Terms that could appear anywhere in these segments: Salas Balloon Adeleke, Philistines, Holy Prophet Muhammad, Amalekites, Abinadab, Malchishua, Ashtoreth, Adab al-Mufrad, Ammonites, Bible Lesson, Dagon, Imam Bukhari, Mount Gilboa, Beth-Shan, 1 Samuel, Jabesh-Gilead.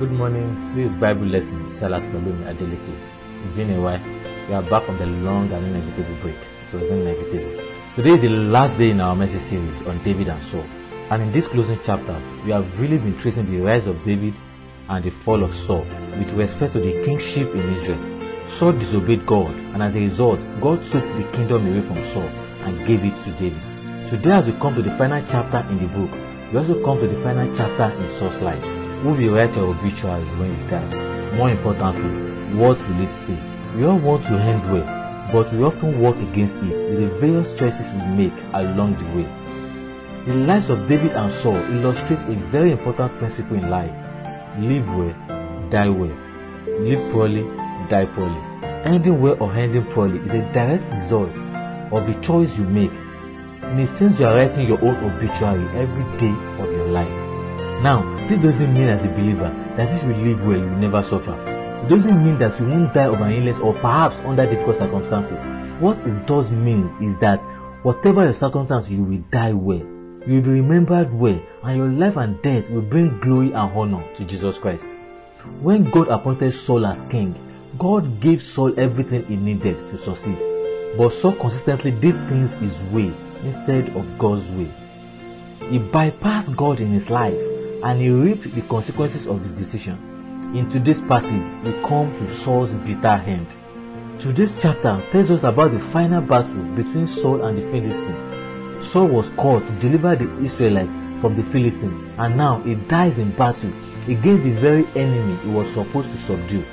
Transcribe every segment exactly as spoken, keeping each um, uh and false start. Good morning. This is Bible Lesson. Salas Balloon Adeleke. It's been a while. We are back from the long and inevitable break. So it's inevitable. Today is the last day in our message series on David and Saul. And in these closing chapters, we have really been tracing the rise of David and the fall of Saul with respect to the kingship in Israel. Saul disobeyed God, and as a result, God took the kingdom away from Saul and gave it to David. Today, as we come to the final chapter in the book, we also come to the final chapter in Saul's life. Will we write our obituary when we die? More importantly, what will it say? We all want to end well, but we often work against it with the various choices we make along the way. The lives of David and Saul illustrate a very important principle in life: live well, die well. Live poorly, die poorly. Ending well or ending poorly is a direct result of the choice you make. In a sense, you are writing your own obituary every day of your life. Now, this doesn't mean as a believer that if you live well, you will never suffer. It doesn't mean that you won't die of an illness or perhaps under difficult circumstances. What it does mean is that whatever your circumstance, you will die well. You will be remembered well, and your life and death will bring glory and honor to Jesus Christ. When God appointed Saul as king, God gave Saul everything he needed to succeed. But Saul consistently did things his way instead of God's way. He bypassed God in his life, and he reaped the consequences of his decision. In today's passage, we come to Saul's bitter end. Today's chapter tells us about the final battle between Saul and the Philistines. Saul was called to deliver the Israelites from the Philistines, and now he dies in battle against the very enemy he was supposed to subdue.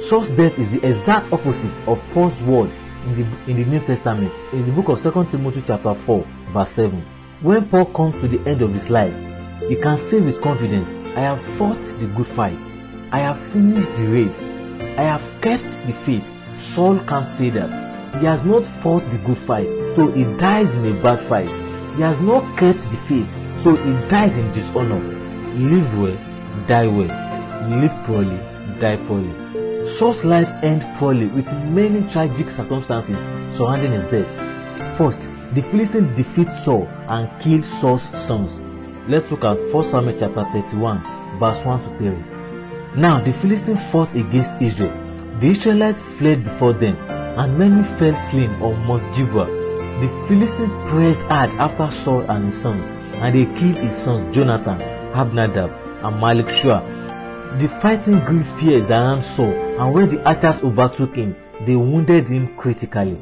Saul's death is the exact opposite of Paul's word in the, in the New Testament, in the book of Second Timothy chapter four, verse seven. When Paul comes to the end of his life, you can say with confidence, I have fought the good fight, I have finished the race, I have kept the faith. Saul can't say that. He has not fought the good fight, so he dies in a bad fight. He has not kept the faith, so he dies in dishonor. Live well, die well. Live poorly, die poorly. Saul's life ended poorly with many tragic circumstances surrounding his death. First, the Philistines defeat Saul and kill Saul's sons. Let's look at First Samuel chapter thirty-one, verse one to three. Now the Philistines fought against Israel. The Israelites fled before them, and many fell slain on Mount Gilboa. The Philistines pressed hard after Saul and his sons, and they killed his sons Jonathan, Abinadab, and Malchishua. The fighting grew fierce around Saul, and when the archers overtook him, they wounded him critically.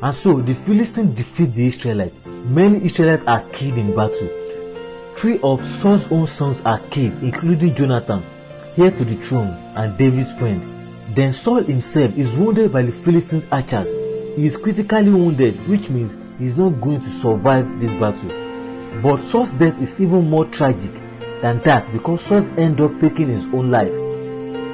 And so the Philistines defeat the Israelites. Many Israelites are killed in battle. Three of Saul's own sons are killed, including Jonathan, heir to the throne and David's friend. Then Saul himself is wounded by the Philistine archers. He is critically wounded, which means he is not going to survive this battle. But Saul's death is even more tragic than that, because Saul ended up taking his own life.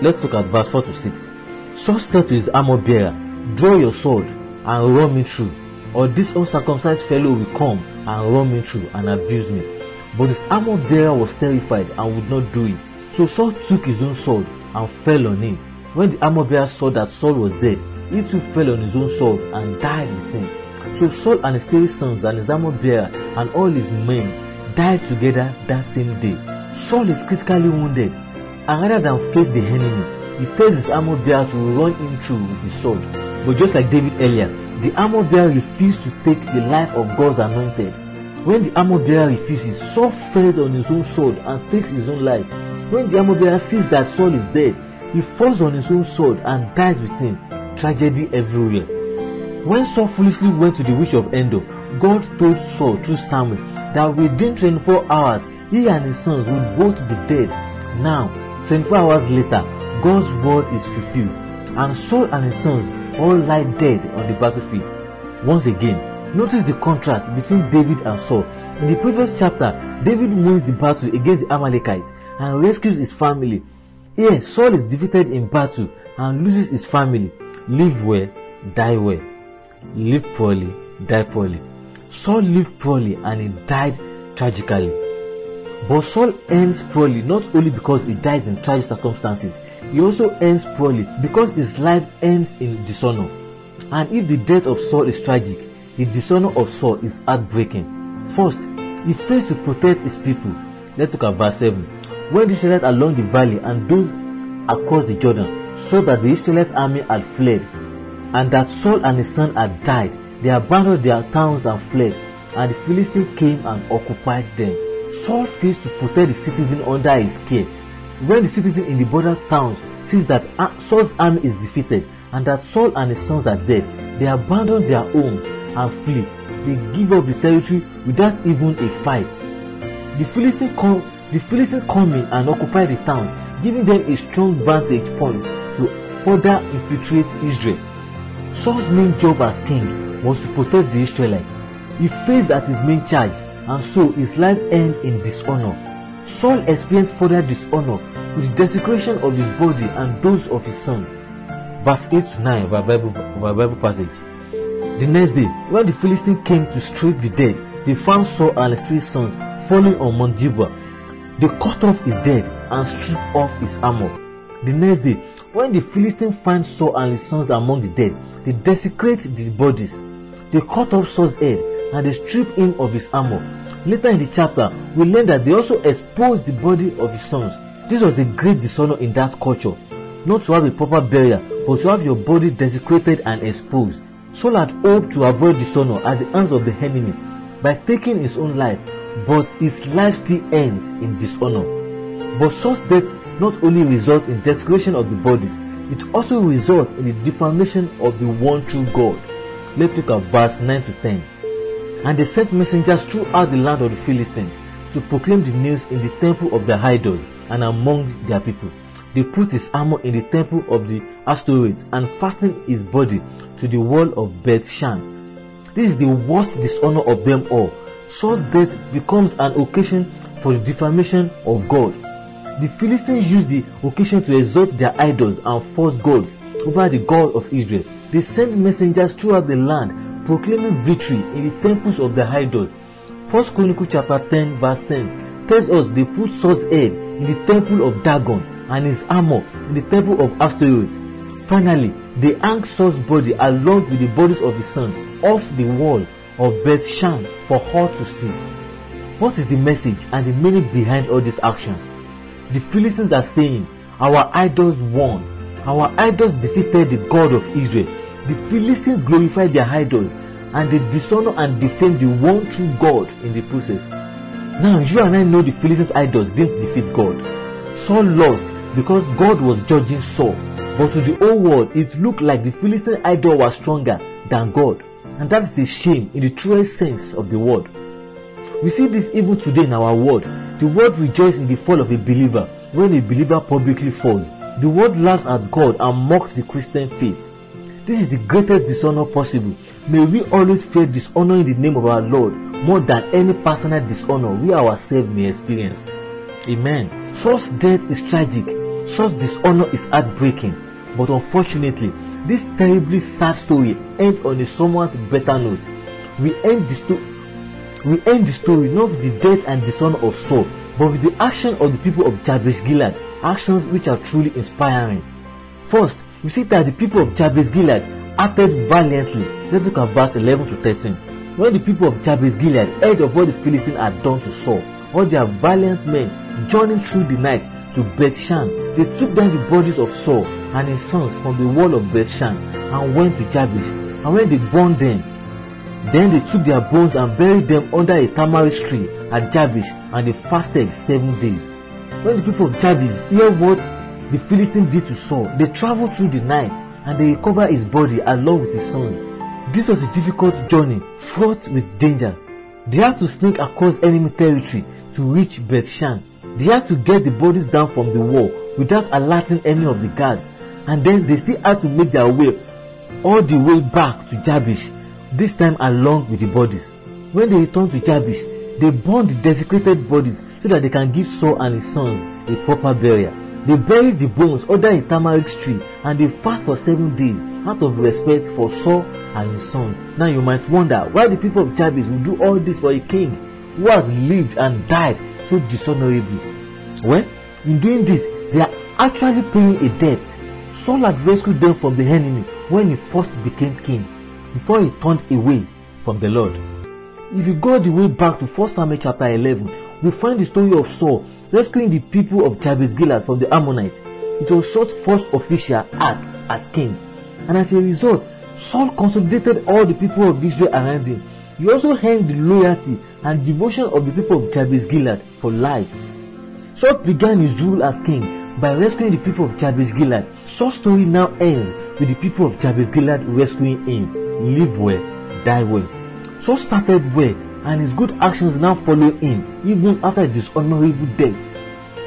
Let's look at verse four to six. Saul said to his armor bearer, draw your sword and run me through, or this uncircumcised fellow will come and run me through and abuse me. But his armor bearer was terrified and would not do it. So Saul took his own sword and fell on it. When the armor bearer saw that Saul was dead, he too fell on his own sword and died with him. So Saul and his three sons and his armor bearer and all his men died together that same day. Saul is critically wounded, and rather than face the enemy, he tells his armor bearer to run him through with his sword. But just like David earlier, the armor bearer refused to take the life of God's anointed. When the armor bearer refuses, Saul falls on his own sword and takes his own life. When the armor bearer sees that Saul is dead, he falls on his own sword and dies with him. Tragedy everywhere. When Saul foolishly went to the witch of Endor, God told Saul through Samuel that within twenty-four hours, he and his sons would both be dead. Now, twenty-four hours later, God's word is fulfilled, and Saul and his sons all lie dead on the battlefield. Once again, notice the contrast between David and Saul. In the previous chapter, David wins the battle against the Amalekites and rescues his family. Here, Saul is defeated in battle and loses his family. Live well, die well. Live poorly, die poorly. Saul lived poorly and he died tragically. But Saul ends poorly not only because he dies in tragic circumstances, he also ends poorly because his life ends in dishonor. And if the death of Saul is tragic, the dishonor of Saul is heartbreaking. First, he fails to protect his people. Let's look at verse seven. when the Israelites along the valley and those across the Jordan, so that the Israelite army had fled, and that Saul and his son had died. They abandoned their towns and fled, and the Philistines came and occupied them. Saul fails to protect the citizens under his care. When the citizens in the border towns sees that Saul's army is defeated and that Saul and his sons are dead, they abandon their homes and flee. They give up the territory without even a fight. The Philistines come, the Philistines come in and occupy the towns, giving them a strong vantage point to further infiltrate Israel. Saul's main job as king was to protect the Israelites. He fails at his main charge, and so his life ends in dishonor. Saul experienced further dishonor with the desecration of his body and those of his son. Verse eight to nine of our Bible, of our Bible passage. The next day, when the Philistines came to strip the dead, they found Saul and his three sons fallen on Mount Gilboa. They cut off his head and stripped off his armor. The next day, when the Philistines find Saul and his sons among the dead, they desecrate the bodies. They cut off Saul's head and they strip him of his armor. Later in the chapter, we learn that they also exposed the body of his sons. This was a great dishonor in that culture, not to have a proper burial, but to have your body desecrated and exposed. Saul had hoped to avoid dishonor at the hands of the enemy by taking his own life, but his life still ends in dishonor. But Saul's death not only results in desecration of the bodies, it also results in the defamation of the one true God. Let's look at verse nine to ten. And they sent messengers throughout the land of the Philistines to proclaim the news in the temple of their idols and among their people. They put his armor in the temple of the Ashtoreth and fastened his body to the wall of Beth-Shan. This is the worst dishonor of them all. Saul's death becomes an occasion for the defamation of God. The Philistines used the occasion to exalt their idols and false gods over the God of Israel. They sent messengers throughout the land proclaiming victory in the temples of the idols. First Chronicles chapter ten verse ten tells us they put Saul's head in the temple of Dagon and his armor in the temple of Ashtoreth. Finally, they hung Saul's body along with the bodies of his sons off the wall of Beth-Shan for all to see. What is the message and the meaning behind all these actions? The Philistines are saying, our idols won. Our idols defeated the God of Israel. The Philistines glorified their idols, and they dishonor and defame the one true God in the process. Now you and I know the Philistines' idols didn't defeat God. Saul lost because God was judging Saul, but to the whole world it looked like the Philistine idol was stronger than God, and that is a shame in the truest sense of the word. We see this even today in our world. The world rejoices in the fall of a believer when a believer publicly falls. The world laughs at God and mocks the Christian faith. This is the greatest dishonor possible. May we always fear dishonor in the name of our Lord more than any personal dishonor we ourselves may experience. Amen. Saul's death is tragic. Saul's dishonor is heartbreaking. But unfortunately, this terribly sad story ends on a somewhat better note. We end the, sto- we end the story not with the death and dishonor of Saul, but with the action of the people of Jabesh-Gilead, actions which are truly inspiring. First, we see that the people of Jabesh-Gilead acted valiantly. Let's look at verse eleven to thirteen. When the people of Jabesh-Gilead heard of what the Philistines had done to Saul, all their valiant men journeyed through the night to Beth-Shan. They took down the bodies of Saul and his sons from the wall of Beth-Shan and went to Jabesh. And when they burned them, then they took their bones and buried them under a tamarisk tree at Jabesh, and they fasted seven days. When the people of Jabesh hear what the Philistines did to Saul, they traveled through the night and they recovered his body along with his sons. This was a difficult journey, fraught with danger. They had to sneak across enemy territory to reach Beth-Shan. They had to get the bodies down from the wall without alerting any of the guards, and then they still had to make their way all the way back to Jabesh, this time along with the bodies. When they returned to Jabesh, they burned the desecrated bodies so that they can give Saul and his sons a proper burial. They buried the bones under a tamarisk tree and they fast for seven days out of respect for Saul and his sons. Now you might wonder why the people of Jabesh would do all this for a king who has lived and died so dishonorably. Well, in doing this, they are actually paying a debt. Saul had rescued them from the enemy when he first became king, before he turned away from the Lord. If you go the way back to First Samuel chapter eleven, we find the story of Saul rescuing the people of Jabesh-Gilead from the Ammonites. It was such first official act as king, and as a result, Saul consolidated all the people of Israel around him. He also earned the loyalty and devotion of the people of Jabesh-Gilead for life. Saul began his rule as king by rescuing the people of Jabesh-Gilead. Saul's story now ends with the people of Jabesh-Gilead rescuing him. Live well, die well. Saul started well, and his good actions now follow him even after his honorable death.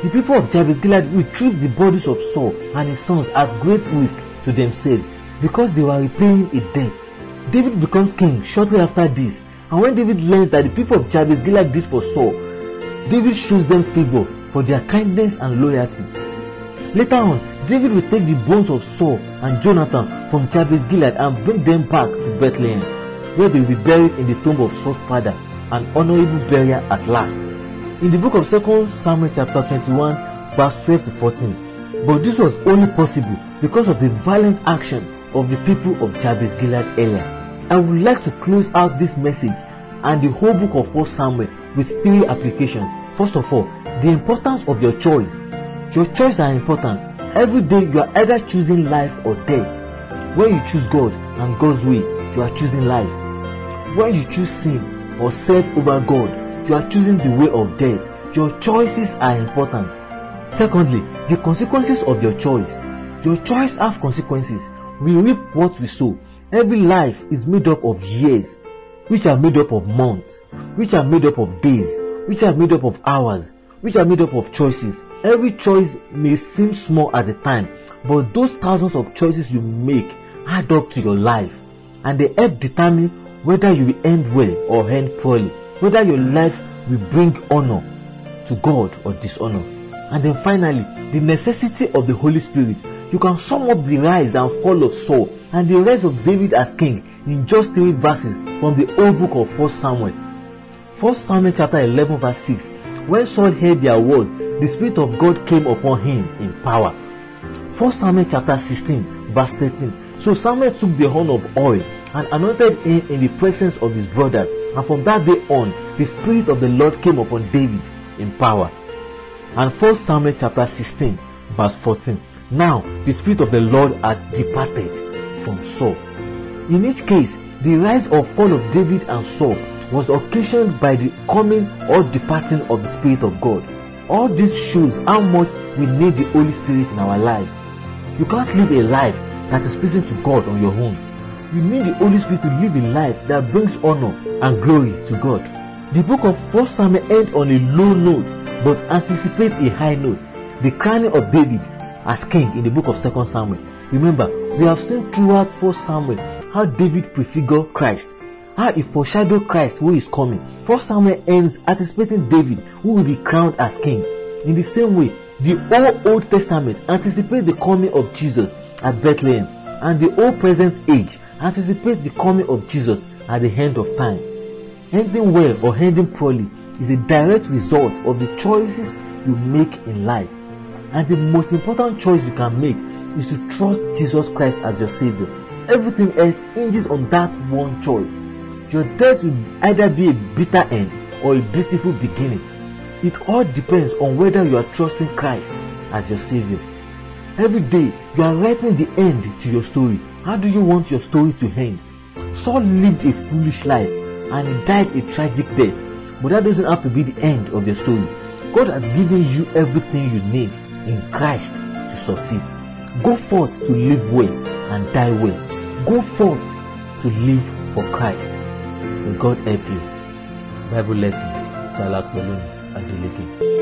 The people of Jabesh-Gilead retrieved the bodies of Saul and his sons at great risk to themselves, because they were repaying a debt. David becomes king shortly after this, and when David learns that the people of Jabesh-Gilead did for Saul, David shows them favor for their kindness and loyalty. Later on, David will take the bones of Saul and Jonathan from Jabesh-Gilead and bring them back to Bethlehem, where they will be buried in the tomb of Saul's father, an honorable burial at last. In the book of Second Samuel chapter twenty-one, verse twelve to fourteen, but this was only possible because of the violent action of the people of Jabesh-Gilead earlier. I would like to close out this message and the whole book of First Samuel with three applications. First of all, the importance of your choice. Your choices are important. Every day you are either choosing life or death. When you choose God and God's way, you are choosing life. When you choose sin or self over God, you are choosing the way of death. Your choices are important. Secondly, the consequences of your choice. Your choice have consequences. We reap what we sow. Every life is made up of years, which are made up of months, which are made up of days, which are made up of hours, which are made up of choices. Every choice may seem small at the time, but those thousands of choices you make add up to your life, and they help determine whether you will end well or end poorly, whether your life will bring honor to God or dishonor. And then finally, the necessity of the Holy Spirit. You can sum up the rise and fall of Saul and the rise of David as king in just three verses from the whole book of First Samuel. First Samuel chapter eleven verse six. When Saul heard their words, the Spirit of God came upon him in power. First Samuel chapter sixteen verse thirteen. So Samuel took the horn of oil and anointed him in the presence of his brothers, and from that day on, the Spirit of the Lord came upon David in power. And First Samuel chapter sixteen verse fourteen. Now the Spirit of the Lord had departed from Saul. In each case, the rise or fall of David and Saul was occasioned by the coming or departing of the Spirit of God. All this shows how much we need the Holy Spirit in our lives. You can't live a life that is pleasing to God on your own. You need the Holy Spirit to live a life that brings honor and glory to God. The book of First Samuel ends on a low note but anticipates a high note, the crowning of David as king in the book of Second Samuel. Remember, we have seen throughout First Samuel how David prefigured Christ, how he foreshadowed Christ who is coming. First Samuel ends anticipating David who will be crowned as king. In the same way, the whole Old Testament anticipates the coming of Jesus at Bethlehem, and the whole present age anticipates the coming of Jesus at the end of time. Ending well or ending poorly is a direct result of the choices you make in life. And the most important choice you can make is to trust Jesus Christ as your Savior. Everything else hinges on that one choice. Your death will either be a bitter end or a beautiful beginning. It all depends on whether you are trusting Christ as your Savior. Every day, you are writing the end to your story. How do you want your story to end? Saul lived a foolish life and he died a tragic death. But that doesn't have to be the end of your story. God has given you everything you need in Christ to succeed. Go forth to live well and die well. Go forth to live for Christ. May God help you. Bible Lesson, Salas Balloon and Deleke.